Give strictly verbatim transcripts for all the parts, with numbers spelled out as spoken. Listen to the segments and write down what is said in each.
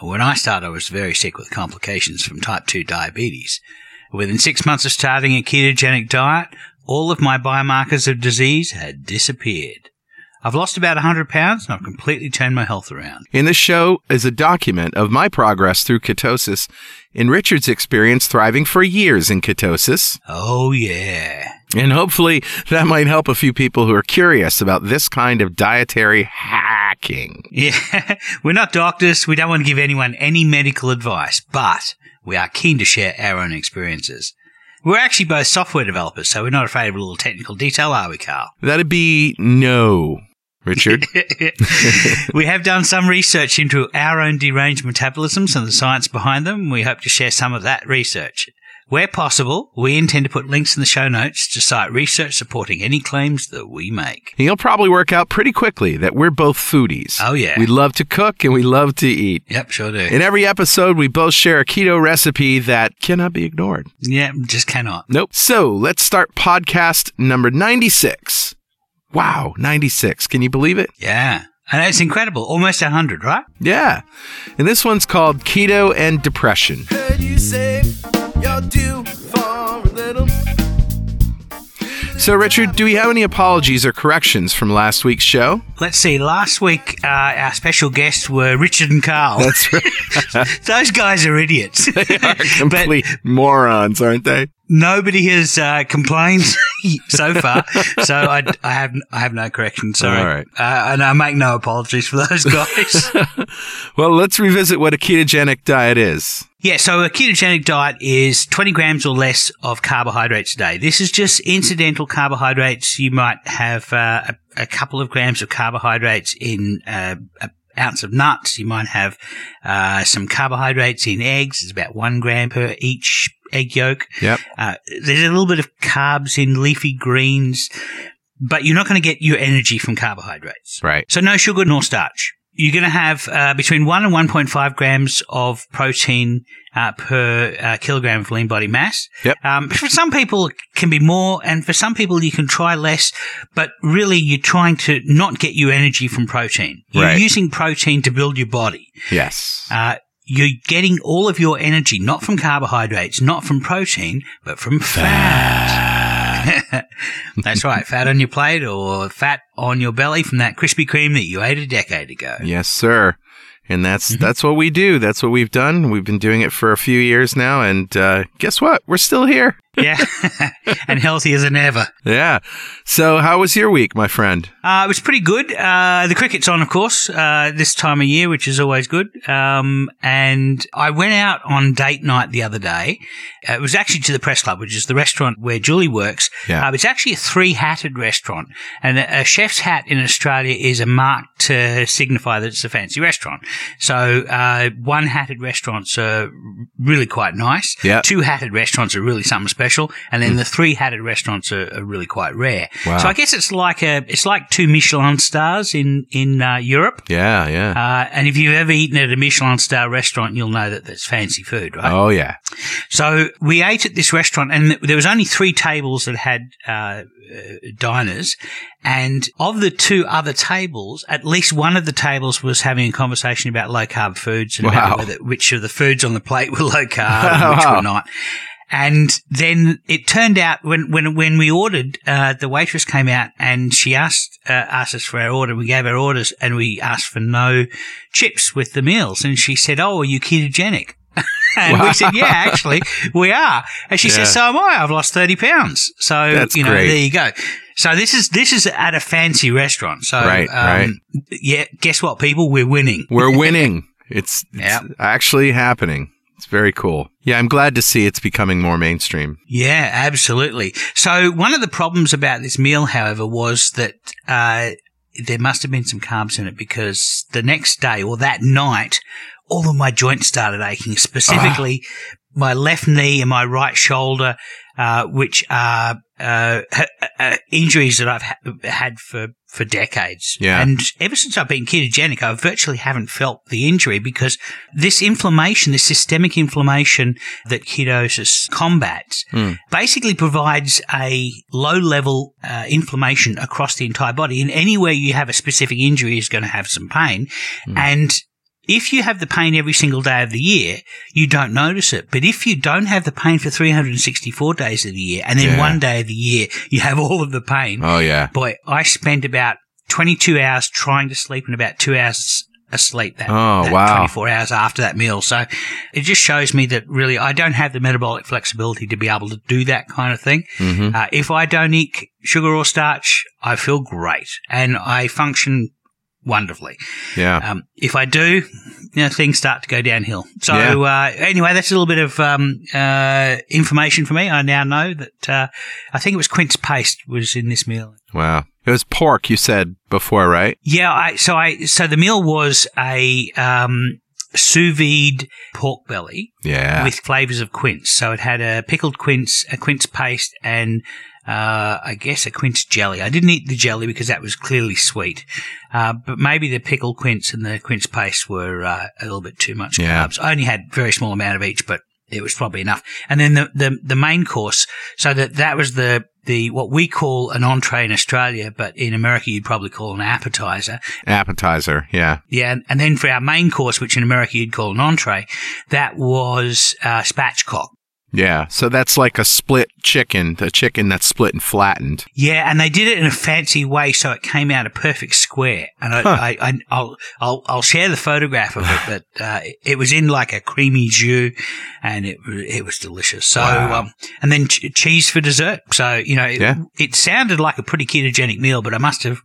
When I started, I was very sick with complications from type two diabetes. Within six months of starting a ketogenic diet, all of my biomarkers of disease had disappeared. I've lost about one hundred pounds and I've completely turned my health around. In this show is a document of my progress through ketosis and Richard's experience thriving for years in ketosis. Oh, yeah. And hopefully that might help a few people who are curious about this kind of dietary hacking. Yeah, we're not doctors. We don't want to give anyone any medical advice, but we are keen to share our own experiences. We're actually both software developers, so we're not afraid of a little technical detail, are we, Carl? That'd be no, Richard. We have done some research into our own deranged metabolisms and the science behind them. We hope to share some of that research. Where possible, we intend to put links in the show notes to cite research supporting any claims that we make. And you'll probably work out pretty quickly that we're both foodies. Oh, yeah. We love to cook and we love to eat. Yep, sure do. In every episode, we both share a keto recipe that cannot be ignored. Yeah, just cannot. Nope. So, let's start podcast number ninety-six. Wow, ninety-six. Can you believe it? Yeah. And it's incredible. Almost one hundred, right? Yeah. And this one's called Keto and Depression. Heard you say... You're due for a little. So, Richard, do we have any apologies or corrections from last week's show? Let's see. Last week, uh, our special guests were Richard and Carl. That's right. Those guys are idiots. They are complete morons, aren't they? Nobody has uh, complained so far, so I, I have I have no correction. Sorry, all right. uh, and I make no apologies for those guys. Well, let's revisit what a ketogenic diet is. Yeah, so a ketogenic diet is twenty grams or less of carbohydrates a day. This is just incidental carbohydrates. You might have uh, a, a couple of grams of carbohydrates in uh, a ounce of nuts. You might have uh, some carbohydrates in eggs. It's about one gram per each egg yolk. Yep. Uh, there's a little bit of carbs in leafy greens, but you're not going to get your energy from carbohydrates. Right. So no sugar nor starch. You're going to have uh, between one and one point five grams of protein uh, per uh, kilogram of lean body mass. Yep. Um, for some people, it can be more, and for some people, you can try less, but really, you're trying to not get your energy from protein. You're right. Using protein to build your body. Yes. Uh, you're getting all of your energy, not from carbohydrates, not from protein, but from fat. fat. That's right. Fat on your plate or fat on your belly from that Krispy Kreme that you ate a decade ago. Yes, sir. And that's mm-hmm. that's what we do. That's what we've done. We've been doing it for a few years now. And uh, guess what? We're still here. Yeah. And healthier than ever. Yeah. So how was your week, my friend? Uh, it was pretty good. Uh, the cricket's on, of course, uh, this time of year, which is always good. Um, and I went out on date night the other day. Uh, it was actually to the Press Club, which is the restaurant where Julie works. Yeah. Uh, it's actually a three-hatted restaurant. And a, a chef's hat in Australia is a mark to signify that it's a fancy restaurant. So uh, one-hatted restaurants are really quite nice. Yep. Two-hatted restaurants are really something special. And then the three-hatted restaurants are, are really quite rare. Wow. So I guess it's like a it's like two Michelin stars in in uh, Europe. Yeah, yeah. Uh, and if you've ever eaten at a Michelin star restaurant, you'll know that that's fancy food, right? Oh yeah. So we ate at this restaurant, and there was only three tables that had uh, diners, and of the two other tables, at least one of the tables was having a conversation about low carb foods and wow. about whether, which of the foods on the plate were low carb and which were not. And then it turned out when when when we ordered, uh, the waitress came out and she asked uh, asked us for our order. We gave our orders and we asked for no chips with the meals. And she said, "Oh, are you ketogenic?" And wow. we said, "Yeah, actually, we are." And she yeah. says, "So am I. I've lost thirty pounds." So that's you know, great. There you go. So this is this is at a fancy restaurant. So right, um, right. yeah, guess what, people? We're winning. We're winning. It's, it's yep. actually happening. It's very cool. Yeah, I'm glad to see it's becoming more mainstream. Yeah, absolutely. So one of the problems about this meal, however, was that uh, there must have been some carbs in it because the next day or that night, all of my joints started aching, specifically ah. my left knee and my right shoulder, uh, which are uh, ha- uh, injuries that I've ha- had for, for decades. Yeah. And ever since I've been ketogenic, I virtually haven't felt the injury because this inflammation, this systemic inflammation that ketosis combats, mm. basically provides a low-level uh, inflammation across the entire body. And anywhere you have a specific injury is going to have some pain. Mm. And if you have the pain every single day of the year, you don't notice it. But if you don't have the pain for three hundred sixty-four days of the year, and then yeah. one day of the year you have all of the pain. Oh, yeah. Boy, I spent about twenty-two hours trying to sleep and about two hours asleep that, oh, that wow. twenty-four hours after that meal. So it just shows me that really I don't have the metabolic flexibility to be able to do that kind of thing. Mm-hmm. Uh, if I don't eat sugar or starch, I feel great and I function wonderfully. Yeah. Um, if I do, you know, things start to go downhill. So, yeah. uh, anyway, that's a little bit of um, uh, information for me. I now know that uh, I think it was quince paste was in this meal. Wow. It was pork, you said before, right? Yeah. I, so, I so the meal was a um, sous vide pork belly yeah. with flavors of quince. So, it had a pickled quince, a quince paste, and Uh, I guess a quince jelly. I didn't eat the jelly because that was clearly sweet. Uh, but maybe the pickled quince and the quince paste were uh, a little bit too much carbs. Yeah. I only had a very small amount of each, but it was probably enough. And then the, the, the main course, so that, that was the, the, what we call an entree in Australia, but in America you'd probably call an appetizer. Appetizer, yeah. Yeah. And, and then for our main course, which in America you'd call an entree, that was uh, spatchcock. Yeah, so that's like a split chicken, a chicken that's split and flattened. Yeah, and they did it in a fancy way, so it came out a perfect square. And I, huh. I, I, I'll, I'll, I'll share the photograph of it, but uh, it was in like a creamy jus, and it, it was delicious. So, wow. um, and then ch- cheese for dessert. So you know, it, yeah. it sounded like a pretty ketogenic meal, but I must have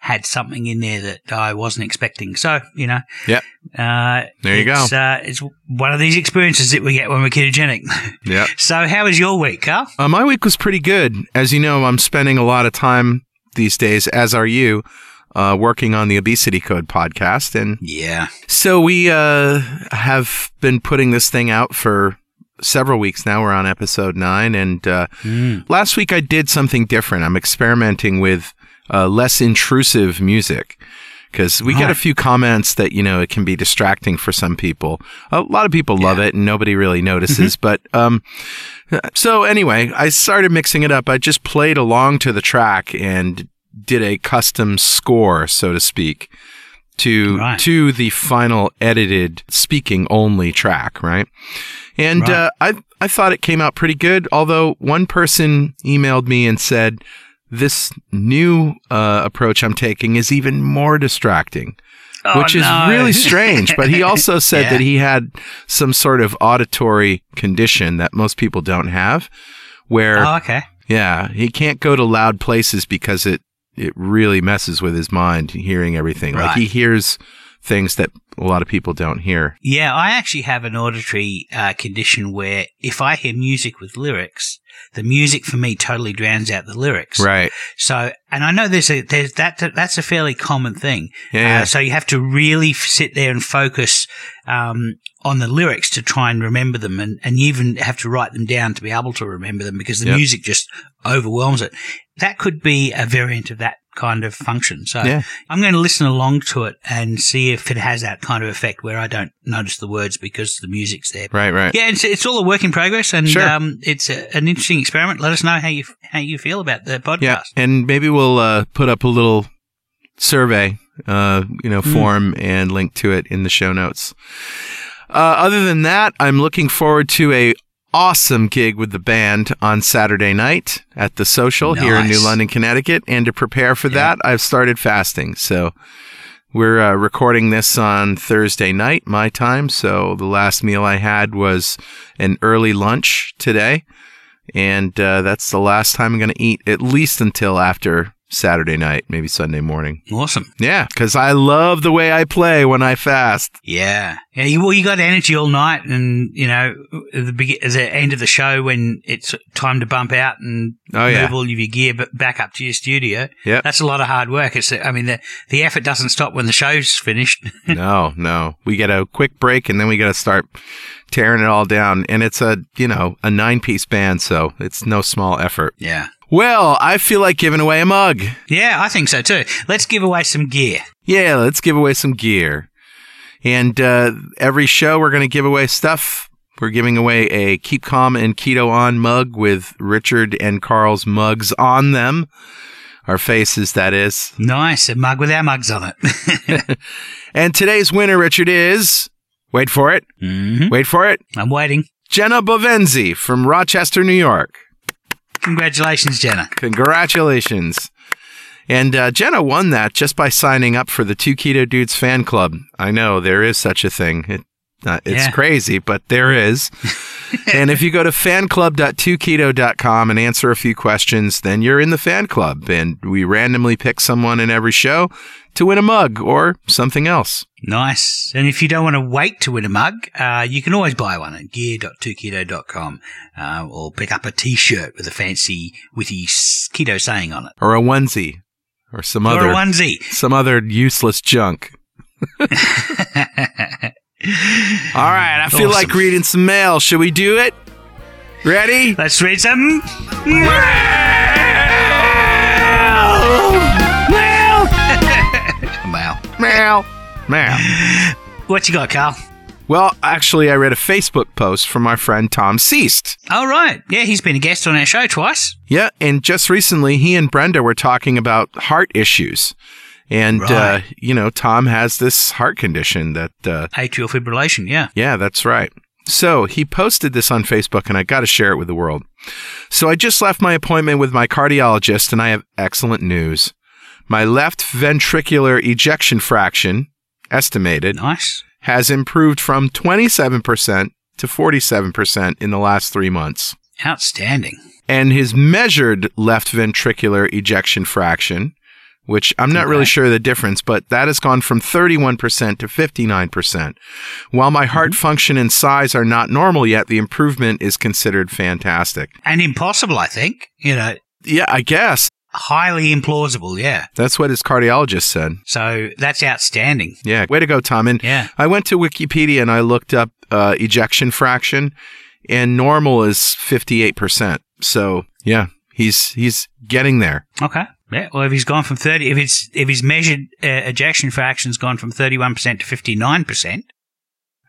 had something in there that I wasn't expecting. So, you know. Yep. Uh, there you it's, go. Uh, it's one of these experiences that we get when we're ketogenic. Yeah. So, how was your week, Carl? Uh, my week was pretty good. As you know, I'm spending a lot of time these days, as are you, uh, working on the Obesity Code podcast. And yeah. So, we uh, have been putting this thing out for several weeks now. We're on episode nine. And uh, mm. last week I did something different. I'm experimenting with Uh, less intrusive music, because we right. get a few comments that, you know, it can be distracting for some people. A lot of people yeah. love it and nobody really notices. Mm-hmm. But um, so anyway, I started mixing it up. I just played along to the track and did a custom score, so to speak, to right. to the final edited speaking only track, right? And right. Uh, I I thought it came out pretty good. Although one person emailed me and said, this new uh, approach I'm taking is even more distracting, oh, which is no. really strange. But he also said yeah. that he had some sort of auditory condition that most people don't have, where oh, okay. yeah, he can't go to loud places because it, it really messes with his mind hearing everything. Right. Like he hears things that a lot of people don't hear. Yeah, I actually have an auditory uh, condition where if I hear music with lyrics, the music for me totally drowns out the lyrics. Right. So, and I know there's a there's that that's a fairly common thing. Yeah. Uh, so you have to really f- sit there and focus um, on the lyrics to try and remember them, and, and you even have to write them down to be able to remember them because the yep. music just overwhelms it. That could be a variant of that kind of function. So yeah. I'm going to listen along to it and see if it has that kind of effect where I don't notice the words because the music's there. Right, right. Yeah, it's, it's all a work in progress, and sure. um, it's a, an interesting experiment. Let us know how you how you feel about the podcast. Yeah, and maybe we'll uh, put up a little survey, uh, you know, form mm. and link to it in the show notes. Uh, other than that, I'm looking forward to a awesome gig with the band on Saturday night at The Social nice. Here in New London, Connecticut. And to prepare for yeah. that, I've started fasting. So we're uh, recording this on Thursday night, my time. So the last meal I had was an early lunch today. And uh, that's the last time I'm going to eat, at least until after Saturday night, maybe Sunday morning. Awesome. Yeah, because I love the way I play when I fast. Yeah. Yeah. You, well, you got energy all night, and you know, at the, be- at the end of the show when it's time to bump out and oh, move yeah. all of your gear back up to your studio. Yeah. That's a lot of hard work. It's, I mean, the, the effort doesn't stop when the show's finished. No, no. We get a quick break, and then we got to start tearing it all down. And it's a, you know, a nine-piece band, so it's no small effort. Yeah. Well, I feel like giving away a mug. Yeah, I think so too. Let's give away some gear. Yeah, let's give away some gear. And uh, every show we're going to give away stuff. We're giving away a Keep Calm and Keto On mug with Richard and Carl's mugs on them. Our faces, that is. Nice. A mug with our mugs on it. And today's winner, Richard, is... Wait for it. Mm-hmm. Wait for it. I'm waiting. Jenna Bovenzi from Rochester, New York. Congratulations, Jenna. Congratulations. And uh, Jenna won that just by signing up for the Two Keto Dudes fan club. I know, there is such a thing. It, uh, it's yeah. crazy, but there is. And if you go to fan club dot two keto dot com and answer a few questions, then you're in the fan club. And we randomly pick someone in every show to win a mug or something else. Nice. And if you don't want to wait to win a mug, uh, you can always buy one at gear dot two keto dot com uh, or pick up a T-shirt with a fancy, witty keto saying on it. Or a onesie. Or some or other a onesie. Some other useless junk. All right, I feel awesome. like reading some mail. Should we do it? Ready? Let's read some mail. Mail. Mail. Mail. Mail. What you got, Carl? Well, actually, I read a Facebook post from our friend Tom Seast. Oh, right. Yeah, he's been a guest on our show twice. Yeah, and just recently, he and Brenda were talking about heart issues. And, right. uh, you know, Tom has this heart condition that... Uh, Atrial fibrillation, yeah. Yeah, that's right. So, he posted this on Facebook, and I got to share it with the world. So, I just left my appointment with my cardiologist, and I have excellent news. My left ventricular ejection fraction, estimated... Nice. Has improved from twenty-seven percent to forty-seven percent in the last three months. Outstanding. And his measured left ventricular ejection fraction, which I'm not okay. really sure the difference, but that has gone from thirty-one percent to fifty-nine percent. While my heart mm-hmm. function and size are not normal yet, the improvement is considered fantastic. And impossible, I think. You know. Yeah, I guess. Highly implausible, yeah. That's what his cardiologist said. So, that's outstanding. Yeah. Way to go, Tom. And yeah. I went to Wikipedia and I looked up uh, ejection fraction, and normal is fifty-eight percent. So, yeah, he's he's getting there. Okay. Yeah. Well, if he's gone from thirty, if it's if his measured uh, ejection fraction's gone from thirty-one percent to fifty-nine percent,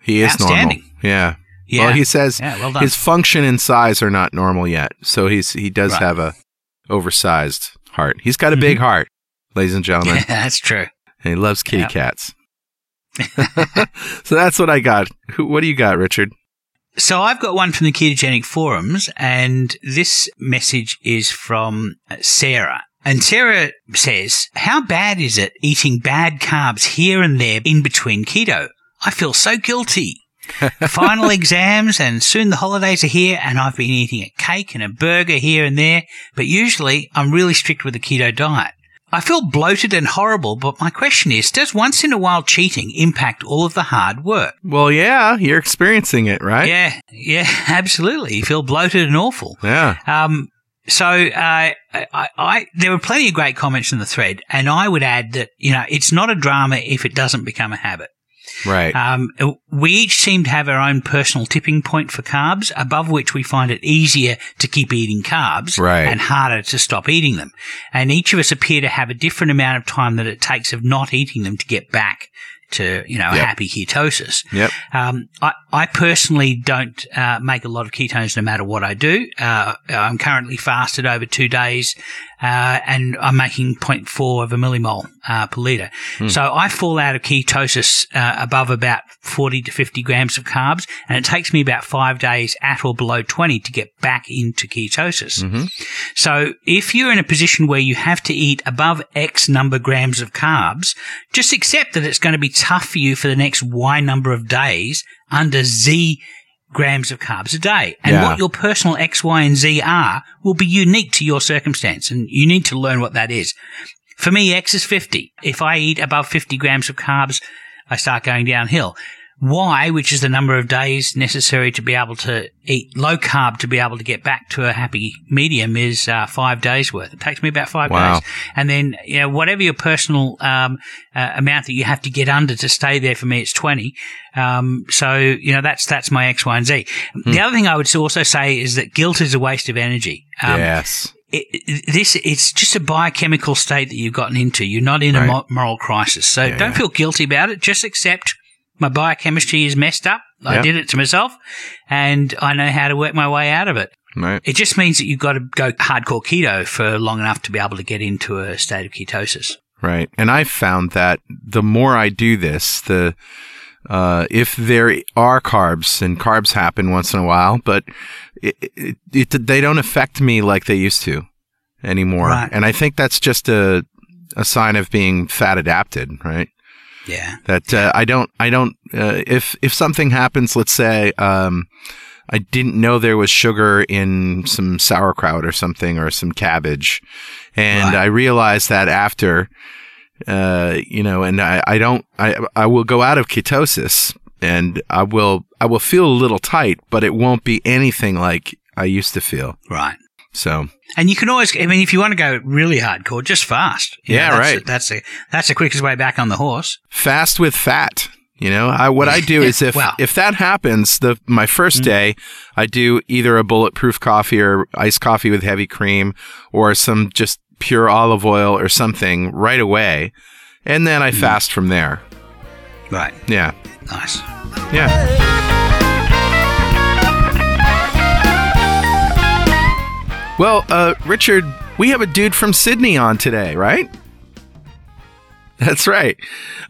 he is outstanding. Normal. Yeah. Yeah. Well, he says yeah, well done. His function and size are not normal yet. So, he's he does right. have a oversized heart. He's got a big mm-hmm. heart, ladies and gentlemen. Yeah, that's true. And he loves kitty yep. cats. So that's what I got. What do you got, Richard? So I've got one from the Ketogenic Forums, and this message is from Sarah. And Sarah says, how bad is it eating bad carbs here and there in between keto? I feel so guilty. Final exams and soon the holidays are here, and I've been eating a cake and a burger here and there, but usually I'm really strict with the keto diet. I feel bloated and horrible, but my question is, does once in a while cheating impact all of the hard work? Well, yeah, you're experiencing it, right? Yeah, yeah, absolutely. You feel bloated and awful. Yeah. Um. So, uh, I, I, there were plenty of great comments in the thread, and I would add that, you know, it's not a drama if it doesn't become a habit. Right. Um, we each seem to have our own personal tipping point for carbs, above which we find it easier to keep eating carbs right. and harder to stop eating them. And each of us appear to have a different amount of time that it takes of not eating them to get back to, you know, yep. a happy ketosis. Yep. Um, I, I personally don't uh, make a lot of ketones no matter what I do. Uh, I'm currently fasted over two days. Uh, and I'm making zero point four of a millimole uh, per litre. Mm. So I fall out of ketosis uh, above about forty to fifty grams of carbs, and it takes me about five days at or below twenty to get back into ketosis. Mm-hmm. So if you're in a position where you have to eat above X number grams of carbs, just accept that it's going to be tough for you for the next Y number of days under Z grams of carbs a day. And yeah. what your personal X, Y, and Z are will be unique to your circumstance, and you need to learn what that is. For me, X is fifty. If I eat above fifty grams of carbs, I start going downhill. Y, which is the number of days necessary to be able to eat low carb to be able to get back to a happy medium, is uh, five days worth. It takes me about five wow. days. And then, you know, whatever your personal um, uh, amount that you have to get under to stay there, for me, it's twenty. Um, so, you know, that's that's my X, Y, and Z. Hmm. The other thing I would also say is that guilt is a waste of energy. Um, yes. It, this it's just a biochemical state that you've gotten into. You're not in right. a moral crisis. So yeah, don't yeah. feel guilty about it. Just accept my biochemistry is messed up. I yep. did it to myself, and I know how to work my way out of it. Right. It just means that you've got to go hardcore keto for long enough to be able to get into a state of ketosis. Right. And I've found that the more I do this, the uh, if there are carbs, and carbs happen once in a while, but it, it, it, they don't affect me like they used to anymore. Right. And I think that's just a a sign of being fat adapted, right? Yeah. That uh, I don't, I don't, uh, if, if something happens, let's say, um, I didn't know there was sugar in some sauerkraut or something, or some cabbage. And right. I realized that after, uh, you know, and I, I don't, I, I will go out of ketosis, and I will, I will feel a little tight, but it won't be anything like I used to feel. Right. So. And you can always, I mean, if you want to go really hardcore, just fast. You yeah, know, that's right. A, that's, a, that's the quickest way back on the horse. Fast with fat. You know, I, what I do is if, well, if that happens, the my first mm-hmm. day, I do either a bulletproof coffee or iced coffee with heavy cream, or some just pure olive oil or something right away. And then I mm-hmm. fast from there. Right. Yeah. Nice. Yeah. Well, uh, Richard, we have a dude from Sydney on today, right? That's right.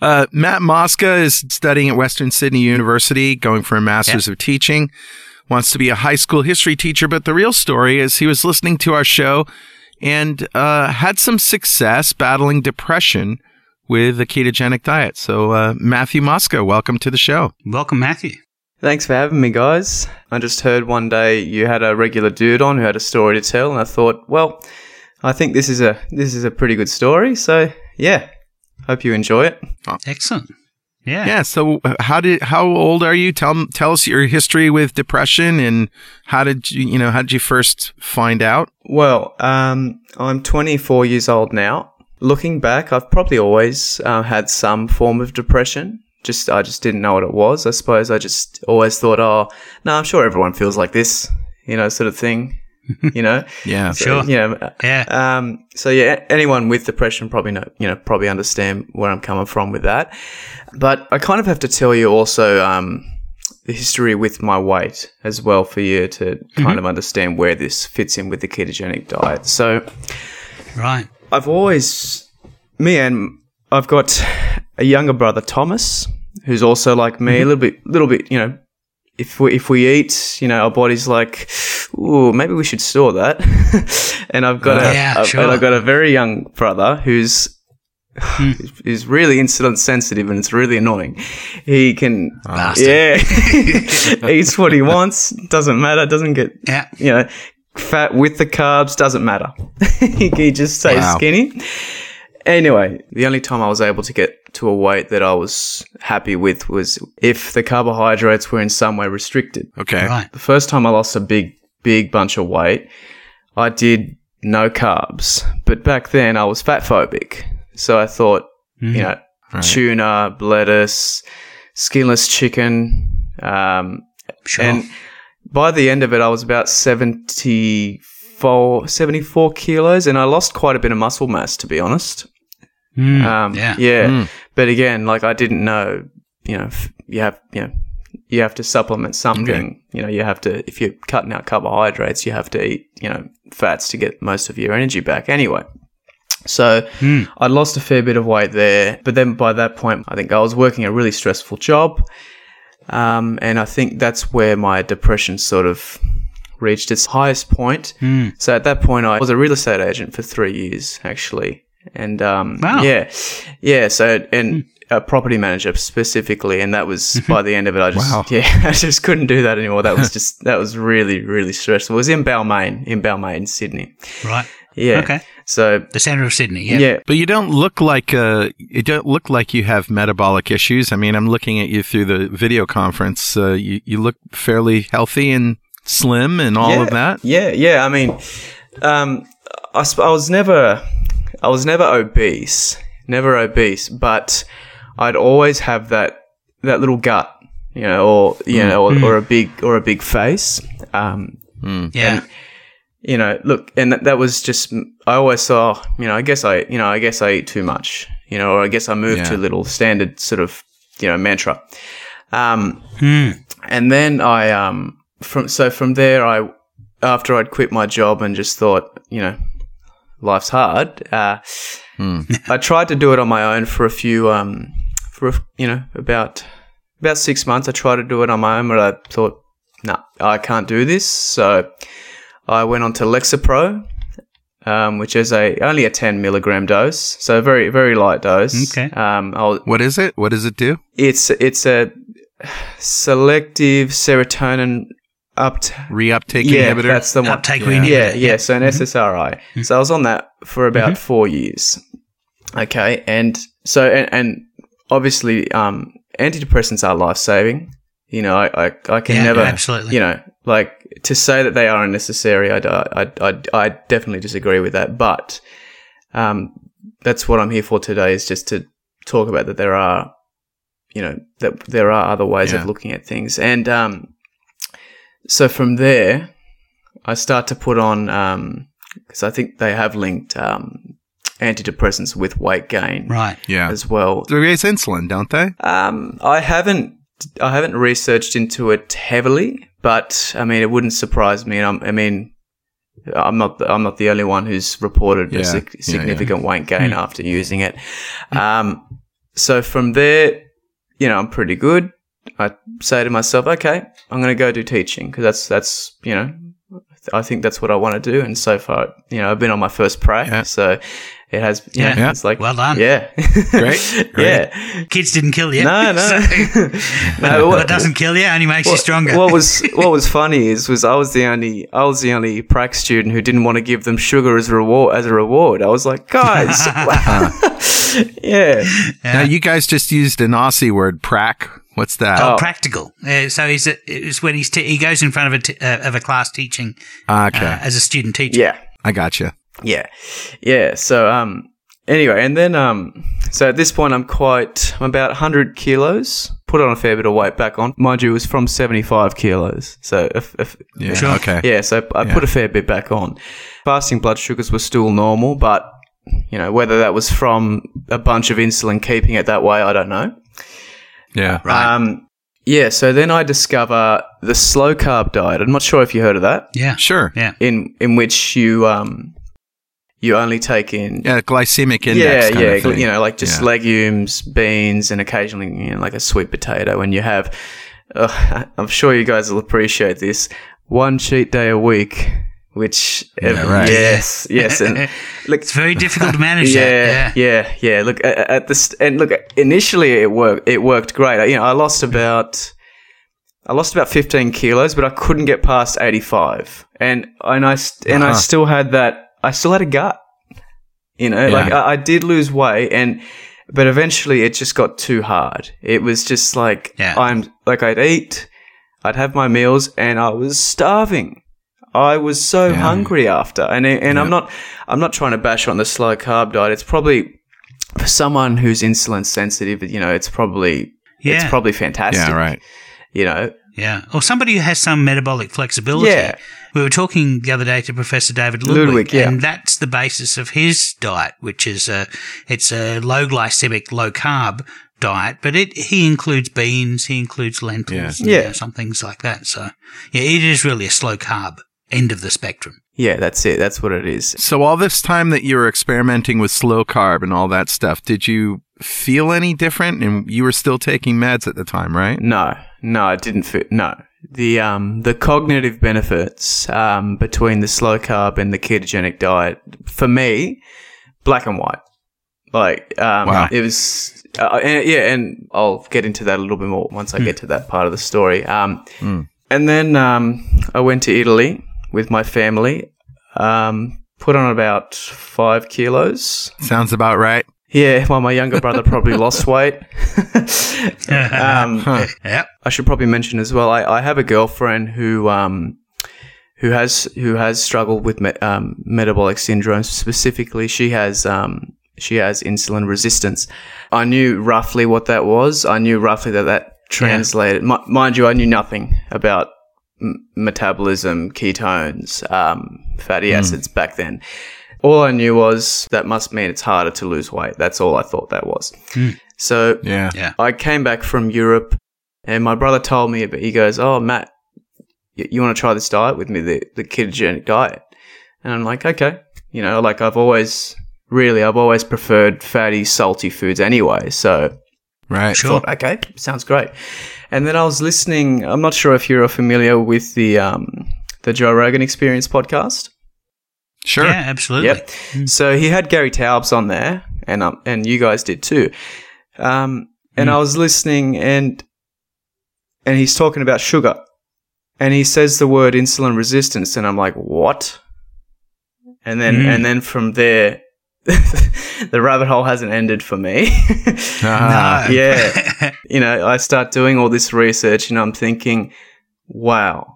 Uh, Matt Mosca is studying at Western Sydney University, going for a master's yeah. of teaching, wants to be a high school history teacher. But the real story is he was listening to our show and uh, had some success battling depression with a ketogenic diet. So, uh, Matthew Mosca, welcome to the show. Welcome, Matthew. Thanks for having me, guys. I just heard one day you had a regular dude on who had a story to tell, and I thought, well, I think this is a this is a pretty good story. So, yeah, hope you enjoy it. Excellent. Yeah. Yeah. So, how did how old are you? Tell tell us your history with depression, and how did you you know how did you first find out? Well, um, I'm twenty-four years old now. Looking back, I've probably always uh, had some form of depression. Just I just didn't know what it was. I suppose I just always thought, oh, no, I'm sure everyone feels like this, you know, sort of thing, you know. yeah, so, sure. You know, yeah. Um, so, yeah, anyone with depression probably know, you know, probably understand where I'm coming from with that. But I kind of have to tell you also um, the history with my weight as well for you to mm-hmm. kind of understand where this fits in with the ketogenic diet. So, right. I've always, me and I've got a younger brother, Thomas, who's also like me, mm-hmm. a little bit, little bit, you know, if we if we eat, you know, our body's like, ooh, maybe we should store that. and I've got oh, a, yeah, a sure. and I've got a very young brother who's mm. is really insulin sensitive, and it's really annoying. He can, Bastard. yeah, eats what he wants, doesn't matter, doesn't get, yeah. you know, fat with the carbs, doesn't matter. He just stays wow. skinny. Anyway, the only time I was able to get to a weight that I was happy with was if the carbohydrates were in some way restricted. Okay. Right. The first time I lost a big, big bunch of weight, I did no carbs. But back then, I was fat phobic. So, I thought, mm. you know, right. tuna, lettuce, skinless chicken. Um, sure. And by the end of it, I was about seventy-four, seventy-four kilos, and I lost quite a bit of muscle mass, to be honest. Mm, um, yeah, yeah. Mm. But again, like I didn't know, you know, f- you have, you know, you have to supplement something. Okay. You know, you have to if you're cutting out carbohydrates, you have to eat, you know, fats to get most of your energy back. Anyway, so mm. I lost a fair bit of weight there, but then by that point, I think I was working a really stressful job, um, and I think that's where my depression sort of reached its highest point. Mm. So at that point, I was a real estate agent for three years, actually. And um, wow. yeah, yeah. So, and a property manager specifically, and that was by the end of it. I just, wow. yeah, I just couldn't do that anymore. That was just, that was really, really stressful. It was in Balmain, in Balmain, Sydney. Right. Yeah. Okay. So the center of Sydney, yeah. yeah. But you don't look like uh, you don't look like you have metabolic issues. I mean, I'm looking at you through the video conference. Uh, you you look fairly healthy and slim and all yeah, of that. Yeah, yeah. I mean, um, I, I was never I was never obese, never obese, but I'd always have that that little gut, you know, or you mm. know, or, mm. or a big or a big face. Um, mm. Yeah. And, you know, look, and that, that was just, I always saw, you know, I guess I, you know, I guess I eat too much, you know, or I guess I move yeah. too little, standard sort of, you know, mantra. Um, hmm. And then I, um, from, so from there, I, after I'd quit my job and just thought, you know, life's hard, uh, hmm. I tried to do it on my own for a few, um, for, a, you know, about, about six months. I tried to do it on my own, but I thought, no, nah, I can't do this. So, I went on to Lexapro, um, which is a only a ten milligram dose, so a very, very light dose. Okay. Um, I'll, what is it? What does it do? It's it's a selective serotonin upt- reuptake yeah, inhibitor. Yeah, that's the one. Uptake yeah. Inhibitor. Yeah, yeah, so an mm-hmm. S S R I. Mm-hmm. So, I was on that for about mm-hmm. four years. Okay. And so, and, and obviously, um, antidepressants are life-saving. You know, I, I, I can yeah, never, yeah, absolutely. You know, like to say that they are unnecessary, I, I, I, I definitely disagree with that. But um, that's what I'm here for today, is just to talk about that there are, you know, that there are other ways yeah. of looking at things. And um, so from there, I start to put on, because um, I think they have linked um, antidepressants with weight gain, right? Yeah, as well. They release insulin, don't they? Um, I haven't. I haven't researched into it heavily, but I mean, it wouldn't surprise me. And I'm, I mean, I'm not, I'm not the only one who's reported yeah. a sig- significant yeah, yeah. weight gain mm. after using it. Um, so from there, you know, I'm pretty good. I say to myself, okay, I'm going to go do teaching because that's, that's, you know, I think that's what I want to do. And so far, you know, I've been on my first prayer. Yeah. So it has, yeah, know, yeah. it's like, well done. Yeah. Great. Great. Yeah. Kids didn't kill you. No, no. So, no what, it doesn't kill you, only makes what, you stronger. What was, what was funny is, was I was the only, I was the only prac student who didn't want to give them sugar as reward, as a reward. I was like, guys. yeah. yeah. Now you guys just used an Aussie word, prac. What's that? Oh, oh. practical. Uh, so he's a, it's when he's te- he goes in front of a t- uh, of a class teaching okay. uh, as a student teacher. Yeah, I gotcha. Yeah, yeah. So um, anyway, and then um, so at this point, I'm quite. I'm about one hundred kilos. Put on a fair bit of weight back on. Mind you, it was from seventy-five kilos. So if, if yeah, sure. okay, yeah. So I yeah. put a fair bit back on. Fasting blood sugars were still normal, but you know, whether that was from a bunch of insulin keeping it that way, I don't know. Yeah, right. Um, yeah, so then I discover the slow carb diet. I'm not sure if you heard of that. Yeah, sure. Yeah, in in which you um you only take in yeah glycemic index. Yeah, kind yeah, of thing. You know, like just yeah. legumes, beans, and occasionally you know, like a sweet potato. And you have, uh, I'm sure you guys will appreciate this, one cheat day a week. Which yeah, every, right. yes, yes, and look, it's very difficult to manage. yeah, that. yeah, yeah, yeah. Look at, at this, and look. Initially, it worked. It worked great. You know, I lost about, I lost about fifteen kilos, but I couldn't get past eighty-five, and and I and uh-huh. I still had that. I still had a gut. You know, yeah. like I, I did lose weight, and but eventually, it just got too hard. It was just like yeah. I'm like I'd eat, I'd have my meals, and I was starving. I was so yeah. hungry after, and and yeah. I'm not, I'm not trying to bash on the slow carb diet. It's probably for someone who's insulin sensitive. You know, it's probably yeah. it's probably fantastic. Yeah, right. You know, yeah, or somebody who has some metabolic flexibility. Yeah. We were talking the other day to Professor David Ludwig, Ludwig yeah. and that's the basis of his diet, which is a it's a low glycemic, low carb diet, but it he includes beans, he includes lentils, yeah, yeah. You know, some things like that. So yeah, it is really a slow carb. End of the spectrum. Yeah, that's it. That's what it is. So, all this time that you were experimenting with slow carb and all that stuff, did you feel any different? And you were still taking meds at the time, right? No, no, I didn't feel, no. The, um, the cognitive benefits um, between the slow carb and the ketogenic diet, for me, black and white. Like, um, wow. it was, uh, and, yeah, and I'll get into that a little bit more once I mm. get to that part of the story. Um, mm. And then um, I went to Italy with my family, um, put on about five kilos. Sounds about right. Yeah, well, my younger brother probably lost weight. um, huh. Yep. I should probably mention as well, I, I have a girlfriend who um, who has who has struggled with me- um, metabolic syndrome. Specifically, she has um, she has insulin resistance. I knew roughly what that was. I knew roughly that that translated. Yeah. M- mind you, I knew nothing about m- metabolism, ketones, um, fatty mm. acids back then. All I knew was that must mean it's harder to lose weight. That's all I thought that was. Mm. So, yeah. Yeah. I came back from Europe and my brother told me, but he goes, oh, Matt, you, you want to try this diet with me, the, the ketogenic diet? And I'm like, okay. You know, like I've always, really, I've always preferred fatty, salty foods anyway. So, right. I sure. thought, okay, sounds great. And then I was listening, I'm not sure if you're familiar with the um, the Joe Rogan Experience podcast. Sure. Yeah, absolutely. Yep. Mm. So, he had Gary Taubes on there, and um, and you guys did too. Um, and mm. I was listening, and and he's talking about sugar, and he says the word insulin resistance, and I'm like, what? And then mm. and then from there, the rabbit hole hasn't ended for me. uh, no. Yeah. You know, I start doing all this research, and I'm thinking, wow.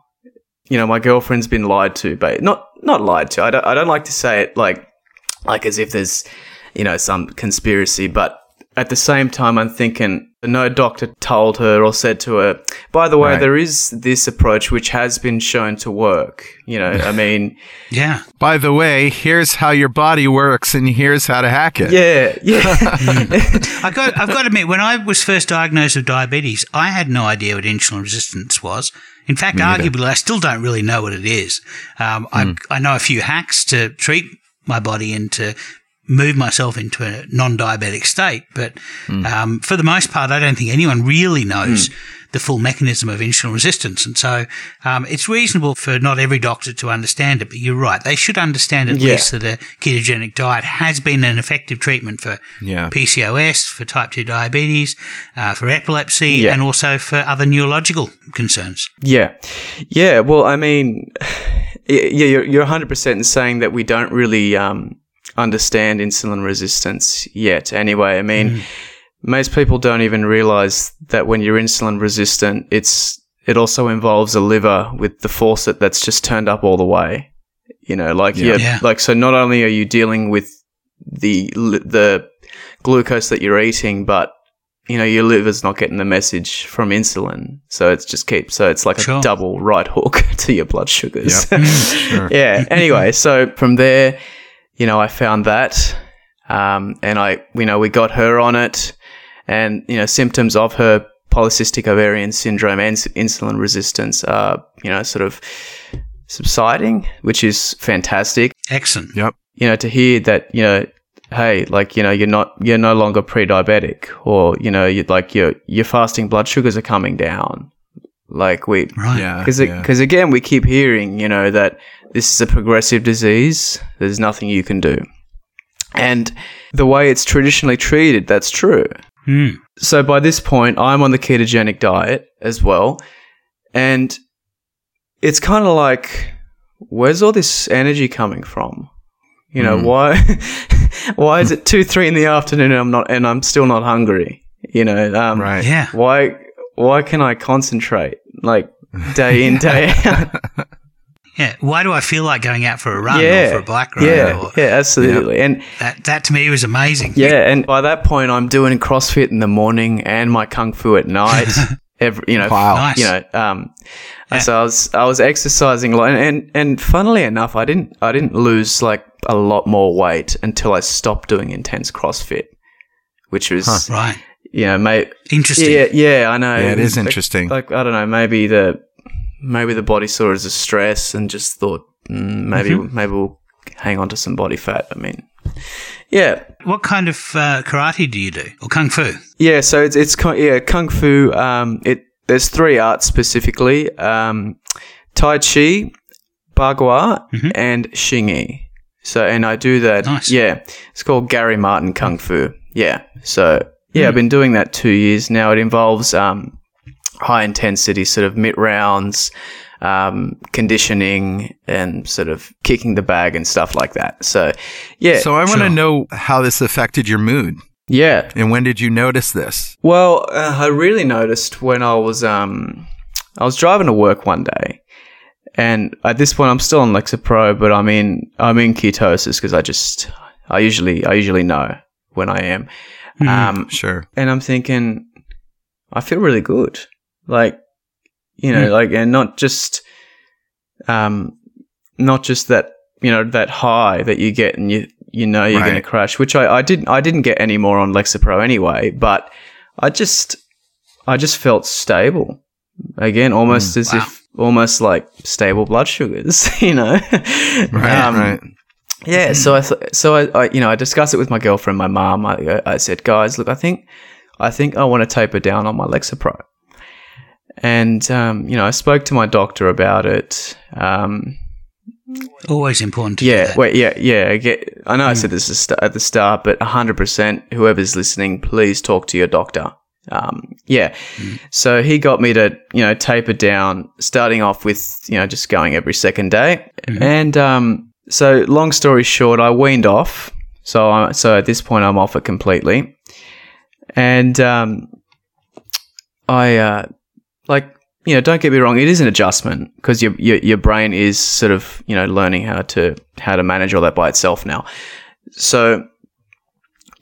You know, my girlfriend's been lied to, but not not lied to. I don't, I don't like to say it like like as if there's, you know, some conspiracy. But at the same time, I'm thinking no doctor told her or said to her, by the way, right. there is this approach which has been shown to work. You know, I mean. Yeah. By the way, here's how your body works and here's how to hack it. Yeah. Yeah. I got, I've got to admit, when I was first diagnosed with diabetes, I had no idea what insulin resistance was. In fact, arguably, I still don't really know what it is. Um, mm. I, I know a few hacks to treat my body and to move myself into a non-diabetic state, but mm. um, for the most part, I don't think anyone really knows mm. the full mechanism of insulin resistance. And so, um, it's reasonable for not every doctor to understand it, but you're right. They should understand at yeah. least that a ketogenic diet has been an effective treatment for yeah. P C O S, for type two diabetes, uh, for epilepsy, yeah. and also for other neurological concerns. Yeah. Yeah. Well, I mean, yeah, you're, you're one hundred percent in saying that we don't really um, – understand insulin resistance yet. Anyway, I mean, mm. most people don't even realize that when you're insulin resistant, it's it also involves a liver with the faucet that's just turned up all the way. You know, like yeah, yeah. like so. Not only are you dealing with the the glucose that you're eating, but you know your liver's not getting the message from insulin, so it's just keep. So it's like sure. a double right hook to your blood sugars. Yep. sure. Yeah. Anyway, so from there. You know, I found that, um, and I, you know, we got her on it, and you know, symptoms of her polycystic ovarian syndrome and insulin resistance are, you know, sort of subsiding, which is fantastic. Excellent. Yep. You know, to hear that, you know, hey, like, you know, you're not, you're no longer pre-diabetic, or you know, you're like your your fasting blood sugars are coming down. Like we, right. yeah, because because yeah. again, we keep hearing, you know, that this is a progressive disease. There's nothing you can do, and the way it's traditionally treated, that's true. Mm. So by this point, I'm on the ketogenic diet as well, and it's kind of like, where's all this energy coming from? You know, mm. why why is it two, three in the afternoon? And I'm not, and I'm still not hungry. You know, um, right? Yeah. Why? Why can I concentrate, like, day in, day out? Yeah. Why do I feel like going out for a run yeah, or for a bike ride? Yeah, or, yeah absolutely. You know, and that, that to me was amazing. Yeah, and by that point, I'm doing CrossFit in the morning and my Kung Fu at night. Every, you know, wow. Nice. You know, um, yeah. So I was I was exercising a lot, and, and and funnily enough, I didn't I didn't lose like a lot more weight until I stopped doing intense CrossFit, which was huh, right. Yeah, mate. Interesting. Yeah, yeah, I know. Yeah, it is interesting. Like, like I don't know, maybe the maybe the body saw it as a stress and just thought mm, maybe mm-hmm. maybe we'll hang on to some body fat. I mean, yeah. What kind of uh, karate do you do, or kung fu? Yeah, so it's it's yeah kung fu. Um, it there's three arts specifically: um, Tai Chi, Bagua, mm-hmm. and Xingi. So, and I do that. Nice. Yeah, it's called Gary Martin Kung Fu. Yeah, so. Yeah, I've been doing that two years now. It involves um, high intensity sort of mitt rounds, um, conditioning and sort of kicking the bag and stuff like that. So, yeah. So I want to sure. know how this affected your mood. Yeah. And when did you notice this? Well, uh, I really noticed when I was um, I was driving to work one day. And at this point, I'm still on Lexapro, but I mean, I'm in ketosis because I just, I usually, I usually know when I am. Mm, um, sure. And I'm thinking, I feel really good, like, you know, mm. like, and not just, um, not just that, you know, that high that you get, and you, you know, you're right. going to crash. Which I, I didn't, I didn't get any more on Lexapro anyway. But I just, I just felt stable. Again, almost mm, as wow. if, almost like stable blood sugars, you know? Right, um, right. Yeah, so, I, th- so I, I, you know, I discussed it with my girlfriend, my mom. I, I said, guys, look, I think I think I want to taper down on my Lexapro. And, um, you know, I spoke to my doctor about it. Um, Always important to yeah, do that. Wait, yeah, yeah. I, get, I know mm. I said this at the start, but one hundred percent, whoever's listening, please talk to your doctor. Um, yeah. Mm. So, he got me to, you know, taper down, starting off with, you know, just going every second day. Mm-hmm. And um, so, long story short, I weaned off. So, I, so at this point, I'm off it completely. And um, I, uh, like, you know, don't get me wrong, it is an adjustment because your, your your brain is sort of, you know, learning how to how to manage all that by itself now. So,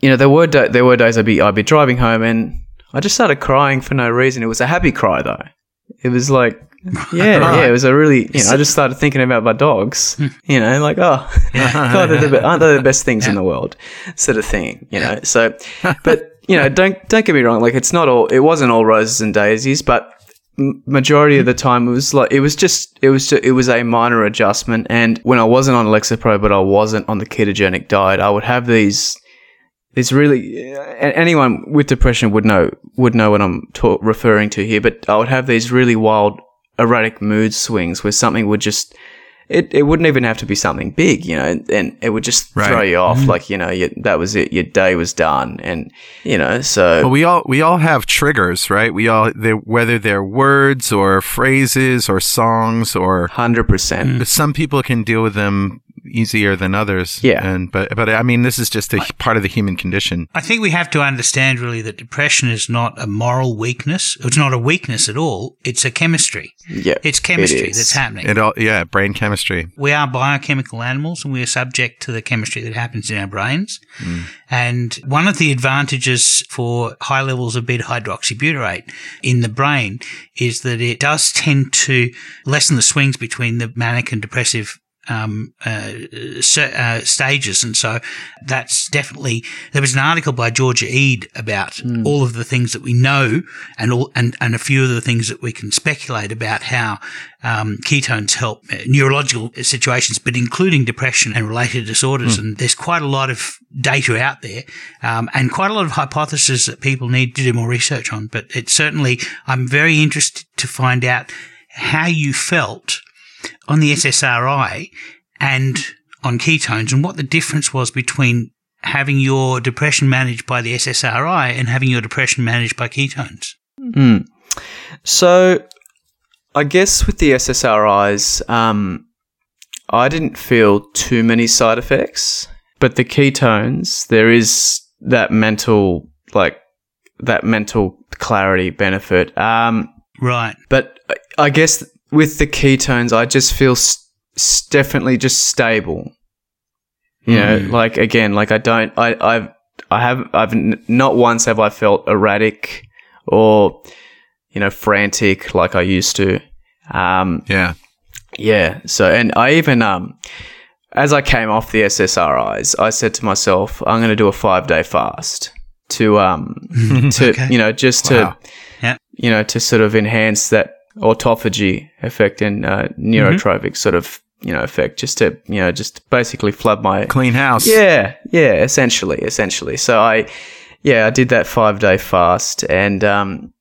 you know, there were da- there were days I'd be I'd be driving home and I just started crying for no reason. It was a happy cry, though. It was like, yeah, right. yeah. It was a really, you know, I just started thinking about my dogs, you know, like, oh, God, they're the, aren't they the best things yeah. in the world, sort of thing, you know. So, but, you know, don't don't get me wrong. Like, it's not all, it wasn't all roses and daisies, but majority of the time it was like, it was just, it was, just, it was a minor adjustment. And when I wasn't on Lexapro, but I wasn't on the ketogenic diet, I would have these. It's really anyone with depression would know would know what I'm ta- referring to here. But I would have these really wild, erratic mood swings where something would just it, it wouldn't even have to be something big, you know, and it would just right. throw you off. Mm-hmm. Like, you know, you, that was it. Your day was done, and you know, so well, we all we all have triggers, right? We all they, whether they're words or phrases or songs or one hundred percent. Some people can deal with them easier than others. Yeah. And, but, but I mean, this is just a I, part of the human condition. I think we have to understand really that depression is not a moral weakness. It's not a weakness at all. It's a chemistry. Yeah. It's chemistry it that's happening. It all, yeah. Brain chemistry. We are biochemical animals and we are subject to the chemistry that happens in our brains. Mm. And one of the advantages for high levels of beta hydroxybutyrate in the brain is that it does tend to lessen the swings between the manic and depressive Um, uh, uh, stages. And so that's definitely, there was an article by Georgia Ede about mm. all of the things that we know and all, and, and a few of the things that we can speculate about how, um, ketones help neurological situations, but including depression and related disorders. Mm. And there's quite a lot of data out there, um, and quite a lot of hypotheses that people need to do more research on. But it certainly, I'm very interested to find out how you felt on the S S R I and on ketones and what the difference was between having your depression managed by the S S R I and having your depression managed by ketones. Mm. So, I guess with the S S R Is, um, I didn't feel too many side effects, but the ketones, there is that mental, like, that mental clarity benefit. Um, right. But I guess... with the ketones, I just feel st- definitely just stable. You know, mm. like again, like I don't, I, I've, I have, I've n- not once have I felt erratic or, you know, frantic like I used to. Um, yeah, yeah. So, and I even, um, as I came off the S S R Is, I said to myself, I'm going to do a five day fast to, um, to okay. you know, just wow. to, yeah. you know, to sort of enhance that autophagy effect and uh, neurotrophic mm-hmm. sort of, you know, effect just to, you know, just basically flood my- Clean house. Yeah. Yeah. Essentially. Essentially. So, I, yeah, I did that five-day fast and, um,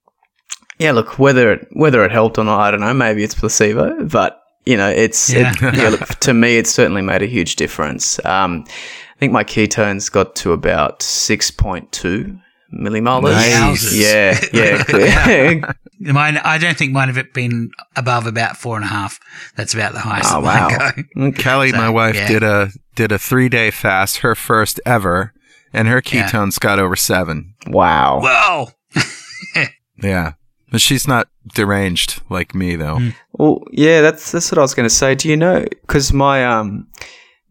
yeah, look, whether it, whether it helped or not, I don't know. Maybe it's placebo, but, you know, it's- yeah. It, yeah, look, to me, it certainly made a huge difference. Um, I think my ketones got to about six point two millimolar. Nice. Yeah, yeah. Mine, I don't think mine have been above about four and a half. That's about the highest. Oh, wow. Go. Kelly, so, my wife, yeah. did a did a three day fast, her first ever, and her ketones yeah. got over seven. Wow. Whoa. Yeah, but she's not deranged like me though. Mm. Well, yeah, that's that's what I was going to say. Do you know? Because my um.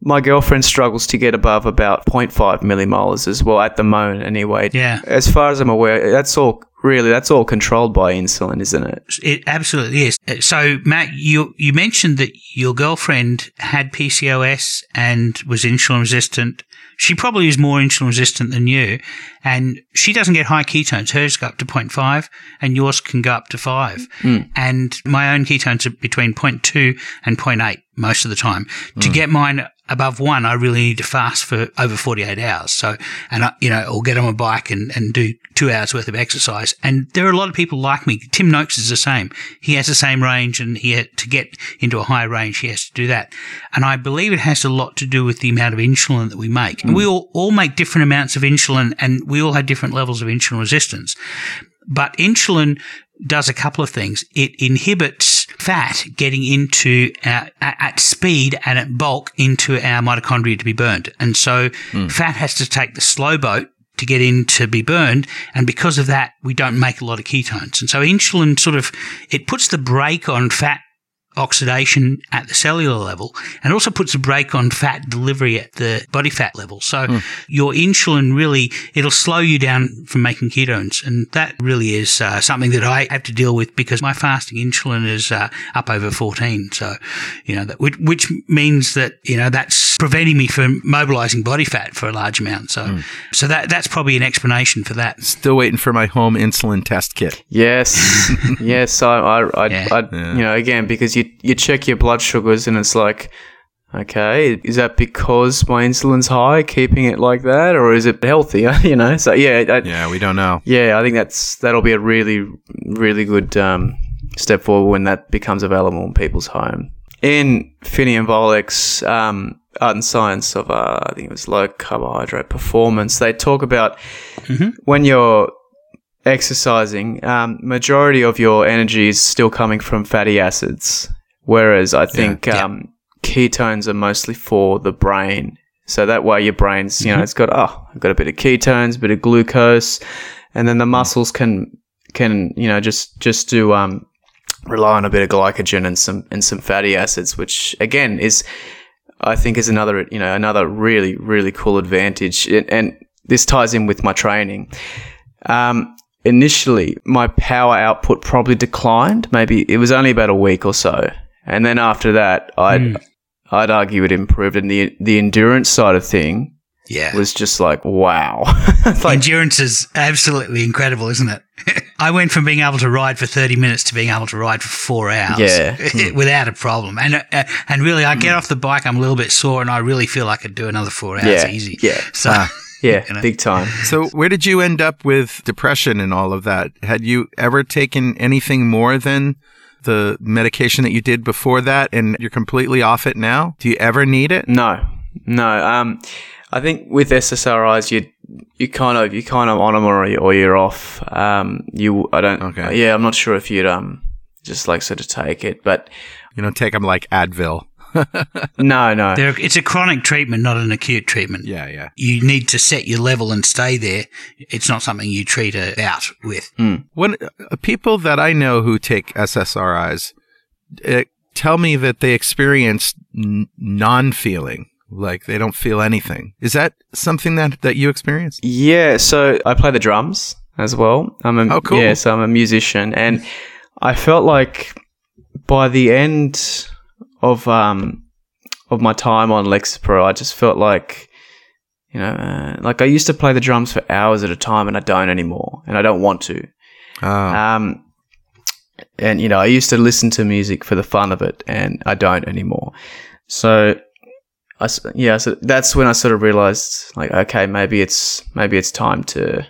My girlfriend struggles to get above about zero point five millimolars as well at the moment anyway. Yeah. As far as I'm aware, that's all really, that's all controlled by insulin, isn't it? It absolutely is. So, Matt, you you mentioned that your girlfriend had P C O S and was insulin resistant. She probably is more insulin resistant than you, and she doesn't get high ketones. Hers go up to zero point five and yours can go up to five. Mm. And my own ketones are between zero point two and zero point eight most of the time. Mm. To get mine above one, I really need to fast for over forty-eight hours. So, and I, you know, or get on a bike and, and do two hours worth of exercise. And there are a lot of people like me. Tim Noakes is the same. He has the same range, and he had to get into a high range, he has to do that. And I believe it has a lot to do with the amount of insulin that we make. Mm. And we all, all make different amounts of insulin, and we all have different levels of insulin resistance. But insulin does a couple of things. It inhibits fat getting into our, at speed and at bulk into our mitochondria to be burned. And so mm. fat has to take the slow boat to get in to be burned. And because of that, we don't make a lot of ketones. And so insulin sort of, it puts the brake on fat oxidation at the cellular level, and also puts a brake on fat delivery at the body fat level. So mm. your insulin really, it'll slow you down from making ketones. And that really is uh, something that I have to deal with, because my fasting insulin is uh, up over fourteen. So, you know, that which, which means that, you know, that's preventing me from mobilizing body fat for a large amount. So, mm. so that that's probably an explanation for that. Still waiting for my home insulin test kit. Yes. yes. I, I, I, yeah. I, you know, again, because you You check your blood sugars and it's like, okay, is that because my insulin's high, keeping it like that, or is it healthy? You know, so yeah, I, yeah, we don't know. Yeah, I think that's that'll be a really, really good um, step forward when that becomes available in people's home. In Finian Volek's um, Art and Science of, uh, I think it was Low Carbohydrate Performance, they talk about mm-hmm. when you're exercising, um, majority of your energy is still coming from fatty acids. Whereas I think yeah, yeah. Um, ketones are mostly for the brain. So that way your brain's, you mm-hmm. know, it's got, oh, I've got a bit of ketones, a bit of glucose. And then the muscles can, can you know, just, just do um, rely on a bit of glycogen and some and some fatty acids, which, again, is, I think, is another, you know, another really, really cool advantage. And, and this ties in with my training. Um Initially, my power output probably declined. Maybe it was only about a week or so. And then after that, I'd mm. I'd argue it improved. And the the endurance side of thing yeah. was just like, wow. Like, endurance is absolutely incredible, isn't it? I went from being able to ride for thirty minutes to being able to ride for four hours yeah. without a problem. And uh, and really, I get mm. off the bike, I'm a little bit sore, and I really feel I could do another four hours yeah. easy. Yeah. So. Uh. Yeah, you know? Big time. So, where did you end up with depression and all of that? Had you ever taken anything more than the medication that you did before that, and you're completely off it now? Do you ever need it? No, no. Um, I think with S S R Is, you you kind of you kind of on them or, or you're off. Um, you I don't. Okay. Yeah, I'm not sure if you'd um just like sort of take it, but you don't take them like Advil. no, no. They're, it's a chronic treatment, not an acute treatment. Yeah, yeah. You need to set your level and stay there. It's not something you treat it out with. Mm. When uh, people that I know who take S S R Is uh, tell me that they experience n- non-feeling, like they don't feel anything. Is that something that, that you experience? Yeah. So, I play the drums as well. I'm a, oh, cool. Yeah, so I'm a musician. And I felt like by the end of um of my time on Lexapro, I just felt like, you know, uh, like I used to play the drums for hours at a time, and I don't anymore, and I don't want to. Oh. Um, and you know, I used to listen to music for the fun of it, and I don't anymore. So, I yeah, so that's when I sort of realized, like, okay, maybe it's maybe it's time to,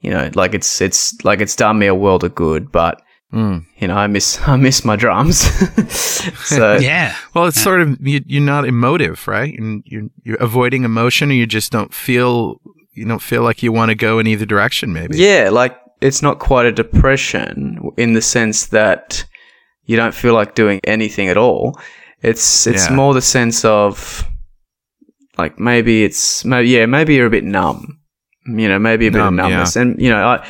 you know, like it's it's like it's done me a world of good, but. Mm. You know, I miss I miss my drums. So yeah. Well, it's yeah. sort of you, you're not emotive, right? And you're, you're avoiding emotion, or you just don't feel you don't feel like you want to go in either direction, maybe. Yeah, like it's not quite a depression in the sense that you don't feel like doing anything at all. It's it's yeah. more the sense of like maybe it's maybe, yeah maybe you're a bit numb, you know, maybe a numb, bit of numbness, yeah. and you know,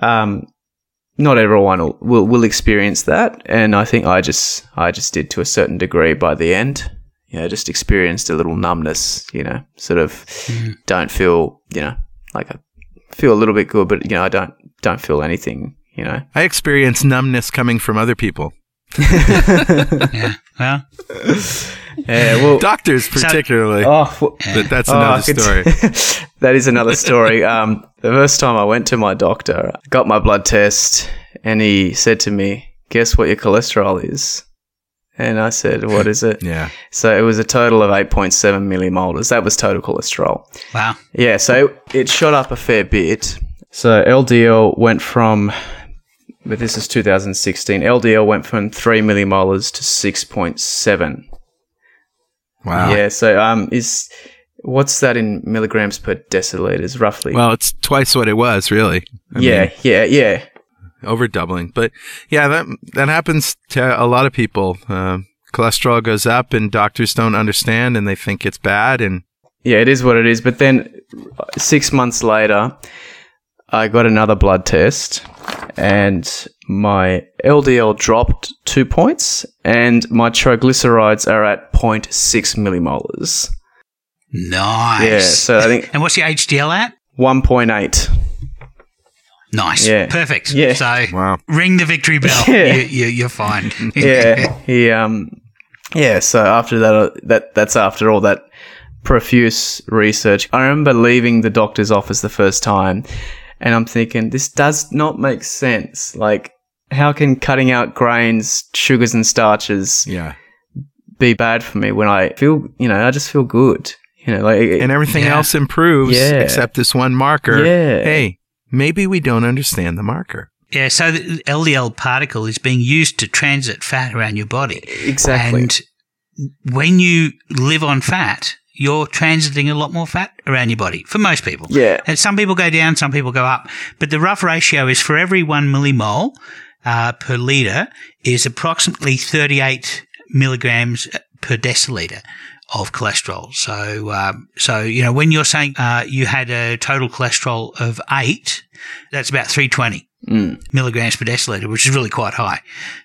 I um, not everyone will, will will experience that, and I think I just I just did to a certain degree by the end. You know, just experienced a little numbness, you know, sort of mm. don't feel, you know, like I feel a little bit good, but, you know, I don't don't feel anything, you know. I experience numbness coming from other people. yeah. Well. yeah, well. Doctors particularly. So, oh, well, yeah. But that's oh, another story. T- that is another story. Um, the first time I went to my doctor, got my blood test, and he said to me, guess what your cholesterol is? And I said, what is it? yeah. So, it was a total of eight point seven millimolars. That was total cholesterol. Wow. Yeah. So, it, it shot up a fair bit. So, L D L went from, but this is two thousand sixteen, L D L went from three millimolars to six point seven. Wow. Yeah. So, um, is what's that in milligrams per deciliters roughly? Well, it's twice what it was, really. I yeah. Mean- yeah. Yeah. Over doubling, but yeah, that that happens to a lot of people. Uh, cholesterol goes up, and doctors don't understand, and they think it's bad. And yeah, it is what it is. But then six months later, I got another blood test, and my L D L dropped two points, and my triglycerides are at zero point six millimolars. Nice. Yeah. So I think. And what's your H D L at? one point eight. Nice. Yeah. Perfect. Yeah. So, wow. Ring the victory bell. Yeah. You, you, you're fine. yeah. He, um, yeah. So, after that, that that's after all that profuse research. I remember leaving the doctor's office the first time, and I'm thinking, this does not make sense. Like, how can cutting out grains, sugars, and starches yeah. be bad for me when I feel, you know, I just feel good. You know, like And everything yeah. else improves yeah. except this one marker. Yeah. Hey. Maybe we don't understand the marker. Yeah, so the L D L particle is being used to transit fat around your body. Exactly. And when you live on fat, you're transiting a lot more fat around your body for most people. Yeah. And some people go down, some people go up. But the rough ratio is for every one millimole uh, per litre is approximately thirty-eight milligrams per deciliter of cholesterol. So, um, so you know, when you're saying uh, you had a total cholesterol of eight, that's about three hundred twenty mm. milligrams per deciliter, which is really quite high.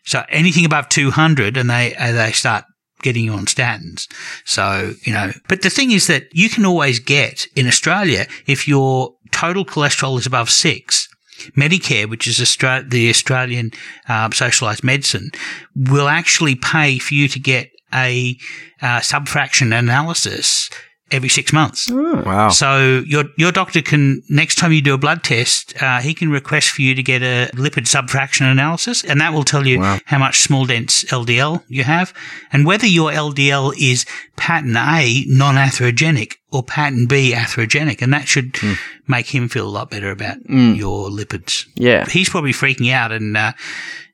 So, anything above two hundred and they uh, they start getting you on statins. So, you know, but the thing is that you can always get in Australia, if your total cholesterol is above six, Medicare, which is Austra- the Australian um, socialised medicine, will actually pay for you to get a uh, subfraction analysis every six months. Ooh, wow. So, your your doctor can, next time you do a blood test, uh, he can request for you to get a lipid subfraction analysis, and that will tell you wow. how much small dense L D L you have and whether your L D L is pattern A non-atherogenic or pattern B atherogenic, and that should mm. make him feel a lot better about mm. your lipids. Yeah. He's probably freaking out, and uh,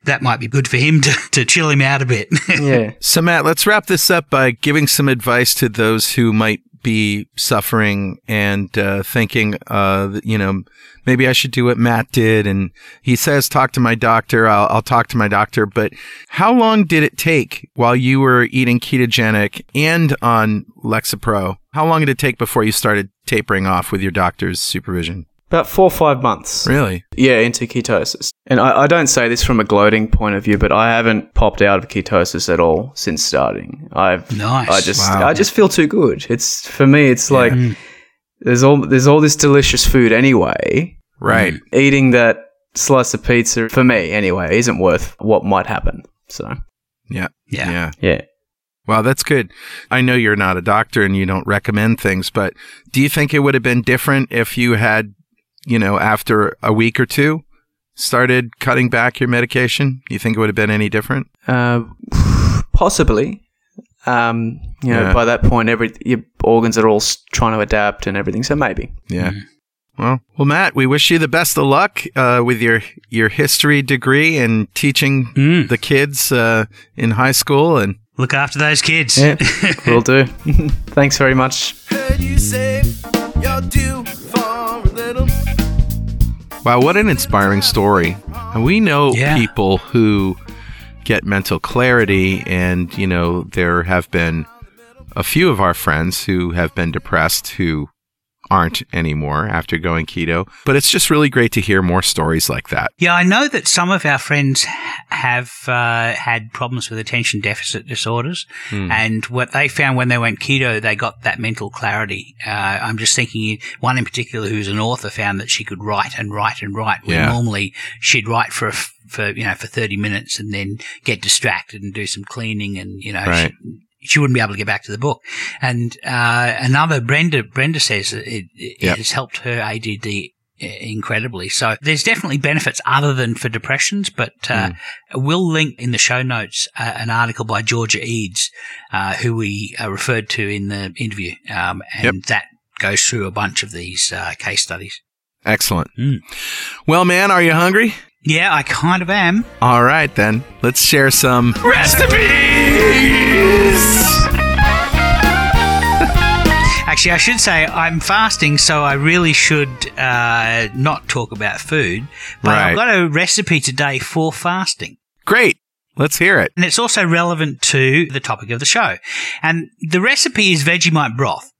that might be good for him to, to chill him out a bit. yeah. So, Matt, let's wrap this up by giving some advice to those who might be suffering and uh, thinking, uh, you know, maybe I should do what Matt did. And he says, talk to my doctor. I'll, I'll talk to my doctor. But how long did it take while you were eating ketogenic and on Lexapro? How long did it take before you started tapering off with your doctor's supervision? About four or five months. Really? Yeah, into ketosis. And I, I don't say this from a gloating point of view, but I haven't popped out of ketosis at all since starting. I've nice. I just wow. I just feel too good. It's for me. It's yeah. like mm. there's all there's all this delicious food anyway. Right. Mm. Eating that slice of pizza for me anyway isn't worth what might happen. So. Yeah. Yeah. Yeah. yeah. Wow, that's good. I know you're not a doctor and you don't recommend things, but do you think it would have been different if you had, you know, after a week or two, started cutting back your medication? You think it would have been any different? Uh, possibly. Um, you know, yeah. by that point, every your organs are all trying to adapt and everything, so maybe. Yeah. Mm. Well, well, Matt, we wish you the best of luck uh, with your, your history degree and teaching mm. the kids uh, in high school. And look after those kids. Yeah, will do. Thanks very much. Heard you say- You're due for a little. Wow, what an inspiring story. And we know yeah. people who get mental clarity, and, you know, there have been a few of our friends who have been depressed who aren't anymore after going keto. But it's just really great to hear more stories like that. Yeah, I know that some of our friends have uh, had problems with attention deficit disorders. Mm. And what they found when they went keto, they got that mental clarity. Uh, I'm just thinking one in particular who's an author found that she could write and write and write. Yeah. Normally she'd write for a f- for you know for thirty minutes and then get distracted and do some cleaning and, you know, right. she, She wouldn't be able to get back to the book. And uh, another, Brenda Brenda says it, it yep. has helped her A D D incredibly. So there's definitely benefits other than for depressions, but uh, mm. we'll link in the show notes uh, an article by Georgia Ede, uh, who we uh, referred to in the interview, um, and yep. that goes through a bunch of these uh, case studies. Excellent. Mm. Well, man, are you hungry? Yeah, I kind of am. All right, then. Let's share some recipes! Actually, I should say I'm fasting, so I really should uh, not talk about food. But right. I've got a recipe today for fasting. Great. Let's hear it. And it's also relevant to the topic of the show. And the recipe is Vegemite broth.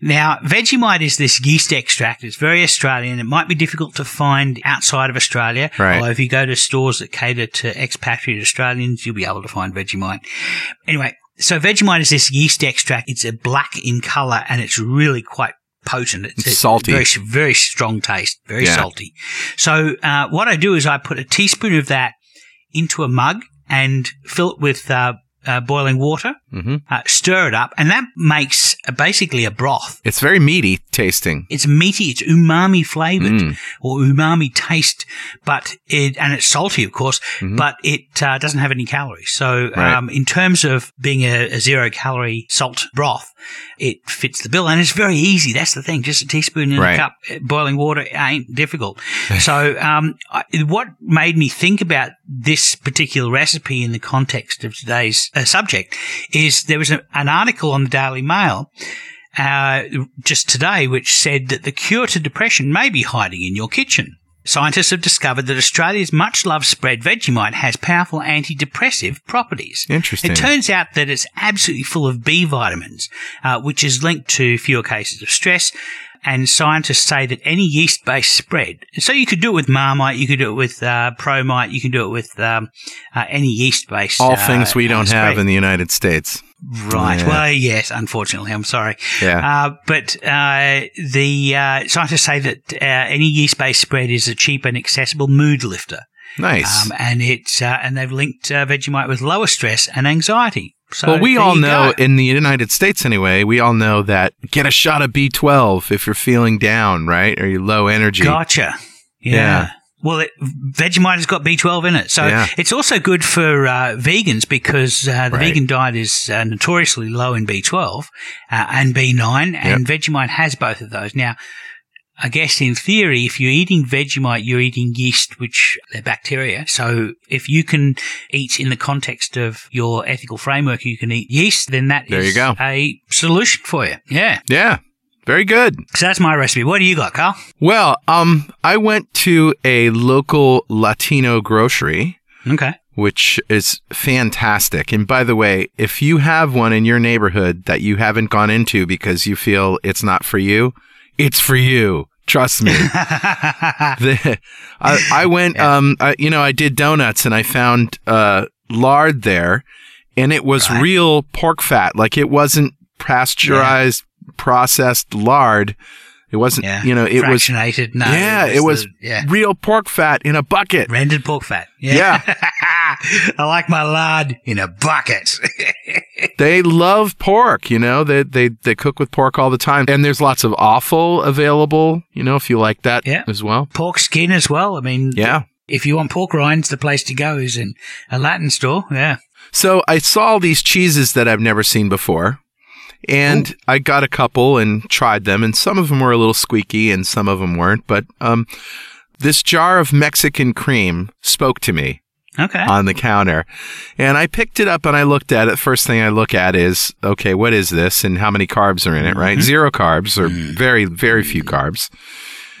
Now, Vegemite is this yeast extract. It's very Australian. It might be difficult to find outside of Australia. Right. Although if you go to stores that cater to expatriate Australians, you'll be able to find Vegemite. Anyway, so Vegemite is this yeast extract. It's a black in color and it's really quite potent. It's, it's salty. Very, very strong taste, very yeah. salty. So uh, what I do is I put a teaspoon of that into a mug and fill it with uh Uh, boiling water, mm-hmm. uh, stir it up, and that makes uh, basically a broth. It's very meaty tasting. It's meaty. It's umami flavored mm. or umami taste, but it and it's salty, of course, mm-hmm. but it uh, doesn't have any calories. So, right. um, in terms of being a, a zero calorie salt broth, it fits the bill, and it's very easy. That's the thing. Just a teaspoon in right. a cup, boiling water ain't difficult. So, um, I, what made me think about this particular recipe in the context of today's subject is there was a, an article on the Daily Mail uh, just today which said that the cure to depression may be hiding in your kitchen. Scientists have discovered that Australia's much-loved spread Vegemite has powerful antidepressive properties. Interesting. It turns out that it's absolutely full of B vitamins, uh, which is linked to fewer cases of stress. And scientists say that any yeast-based spread, so you could do it with Marmite, you could do it with uh, Promite, you can do it with um, uh, any yeast-based All uh, things we don't spread. Have in the United States. Right. Yeah. Well, yes, unfortunately. I'm sorry. Yeah. Uh, but uh, the uh, scientists say that uh, any yeast-based spread is a cheap and accessible mood lifter. Nice. Um, and, it's, uh, and they've linked uh, Vegemite with lower stress and anxiety. So well, we all know, go. in the United States anyway, we all know that get a shot of B twelve if you're feeling down, right? Or you're low energy. Gotcha. Yeah. yeah. Well, it, Vegemite has got B twelve in it. So yeah. it's also good for uh, vegans because uh, the right. vegan diet is uh, notoriously low in B twelve uh, and B nine, yep. and Vegemite has both of those. Now, I guess in theory, if you're eating Vegemite, you're eating yeast, which they're bacteria. So if you can eat in the context of your ethical framework, you can eat yeast, then that there is you go. a solution for you. Yeah. Yeah. Very good. So that's my recipe. What do you got, Carl? Well, um, I went to a local Latino grocery. Okay. Which is fantastic. And by the way, if you have one in your neighborhood that you haven't gone into because you feel it's not for you, it's for you. Trust me. the, I, I went, yeah. um, I, you know, I did donuts and I found uh, lard there, and it was right. real pork fat. Like it wasn't pasteurized, yeah. processed lard. It wasn't, yeah. you know, it was. Fractionated, no. Yeah, it was, it was the, yeah. real pork fat in a bucket. Rendered pork fat. Yeah. yeah. I like my lard in a bucket. They love pork, you know. They, they they cook with pork all the time. And there's lots of offal available, you know, if you like that yeah. as well. Pork skin as well. I mean, yeah. if you want pork rinds, the place to go is in a Latin store. Yeah. So I saw these cheeses that I've never seen before. And Ooh. I got a couple and tried them. And some of them were a little squeaky and some of them weren't. But um, this jar of Mexican cream spoke to me. Okay. On the counter. And I picked it up and I looked at it. First thing I look at is, okay, what is this and how many carbs are in it, right? Mm-hmm. Zero carbs or mm-hmm. very, very few carbs.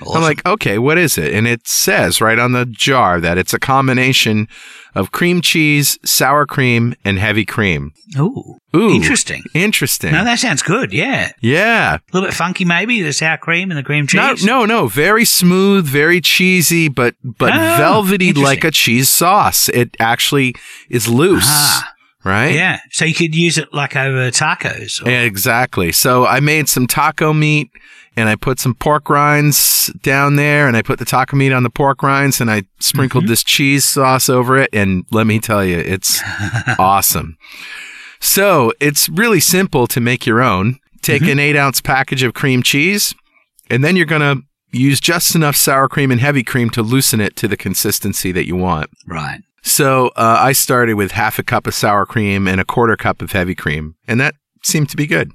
Awesome. I'm like, okay, what is it? And it says right on the jar that it's a combination of cream cheese, sour cream, and heavy cream. Ooh. Ooh. Interesting. Interesting. No, that sounds good. Yeah. Yeah. A little bit funky, maybe, the sour cream and the cream cheese. No, no, no. Very smooth, very cheesy, but, but oh, velvety like a cheese sauce. It actually is loose. Ah. Right? Yeah. So you could use it like over tacos. Or- exactly. So I made some taco meat and I put some pork rinds down there and I put the taco meat on the pork rinds and I sprinkled mm-hmm. this cheese sauce over it. And let me tell you, it's awesome. So it's really simple to make your own. Take mm-hmm. an eight ounce package of cream cheese and then you're going to use just enough sour cream and heavy cream to loosen it to the consistency that you want. Right. So uh, I started with half a cup of sour cream and a quarter cup of heavy cream, and that seemed to be good.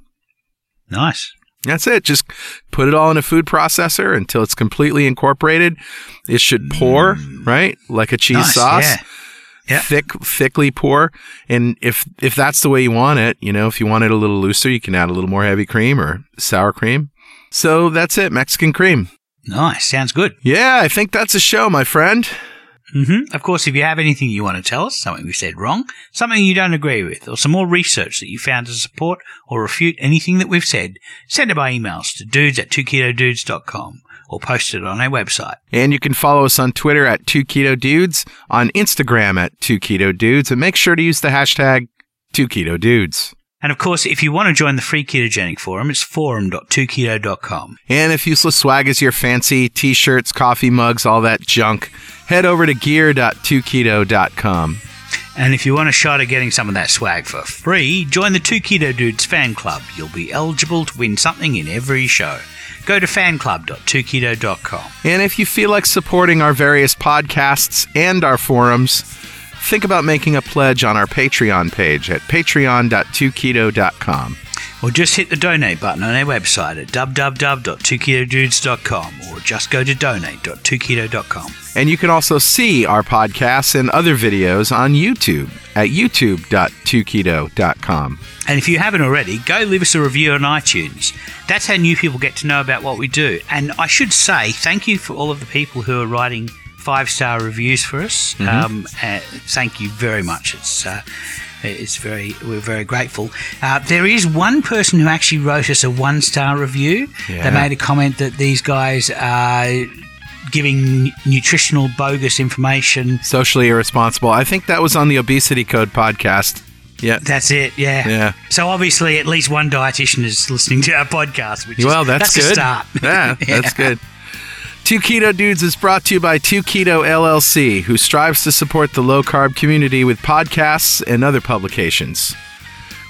Nice. That's it. Just put it all in a food processor until it's completely incorporated. It should pour, mm. right, like a cheese nice. Sauce. Yeah. Yep. Thick, thickly pour. And if if that's the way you want it, you know, if you want it a little looser, you can add a little more heavy cream or sour cream. So that's it, Mexican cream. Nice. Sounds good. Yeah, I think that's a show, my friend. Mm-hmm. Of course, if you have anything you want to tell us, something we said wrong, something you don't agree with, or some more research that you found to support or refute anything that we've said, send it by emails to dudes at two keto dudes dot com or post it on our website. And you can follow us on Twitter at two keto dudes, on Instagram at two keto dudes, and make sure to use the hashtag two keto dudes. And, of course, if you want to join the free ketogenic forum, it's forum dot two keto dot com. And if useless swag is your fancy, T-shirts, coffee mugs, all that junk, head over to gear dot two keto dot com. And if you want a shot at getting some of that swag for free, join the Two Keto Dudes fan club. You'll be eligible to win something in every show. Go to fan club dot two keto dot com. And if you feel like supporting our various podcasts and our forums, think about making a pledge on our Patreon page at patreon dot two keto dot com. Or just hit the donate button on our website at w w w dot two keto dudes dot com or just go to donate dot two keto dot com. And you can also see our podcasts and other videos on YouTube at youtube dot two keto dot com. And if you haven't already, go leave us a review on iTunes. That's how new people get to know about what we do. And I should say thank you for all of the people who are writing five-star reviews for us. Mm-hmm. Um, uh, thank you very much. It's uh, it's very we're very grateful. Uh, there is one person who actually wrote us a one-star review. Yeah. They made a comment that these guys are giving nutritional bogus information, socially irresponsible. I think that was on the Obesity Code podcast. Yeah, that's it. Yeah. Yeah. So obviously, at least one dietitian is listening to our podcast. Which well, is, that's, that's good. A start. Yeah, yeah, that's good. Two Keto Dudes is brought to you by Two Keto L L C, who strives to support the low-carb community with podcasts and other publications.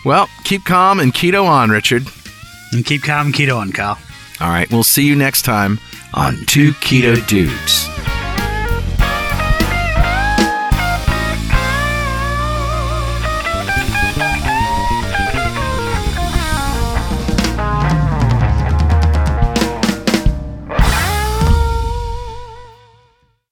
Well, keep calm and keto on, Richard. And keep calm and keto on, Carl. All right, we'll see you next time on Two Keto Dudes.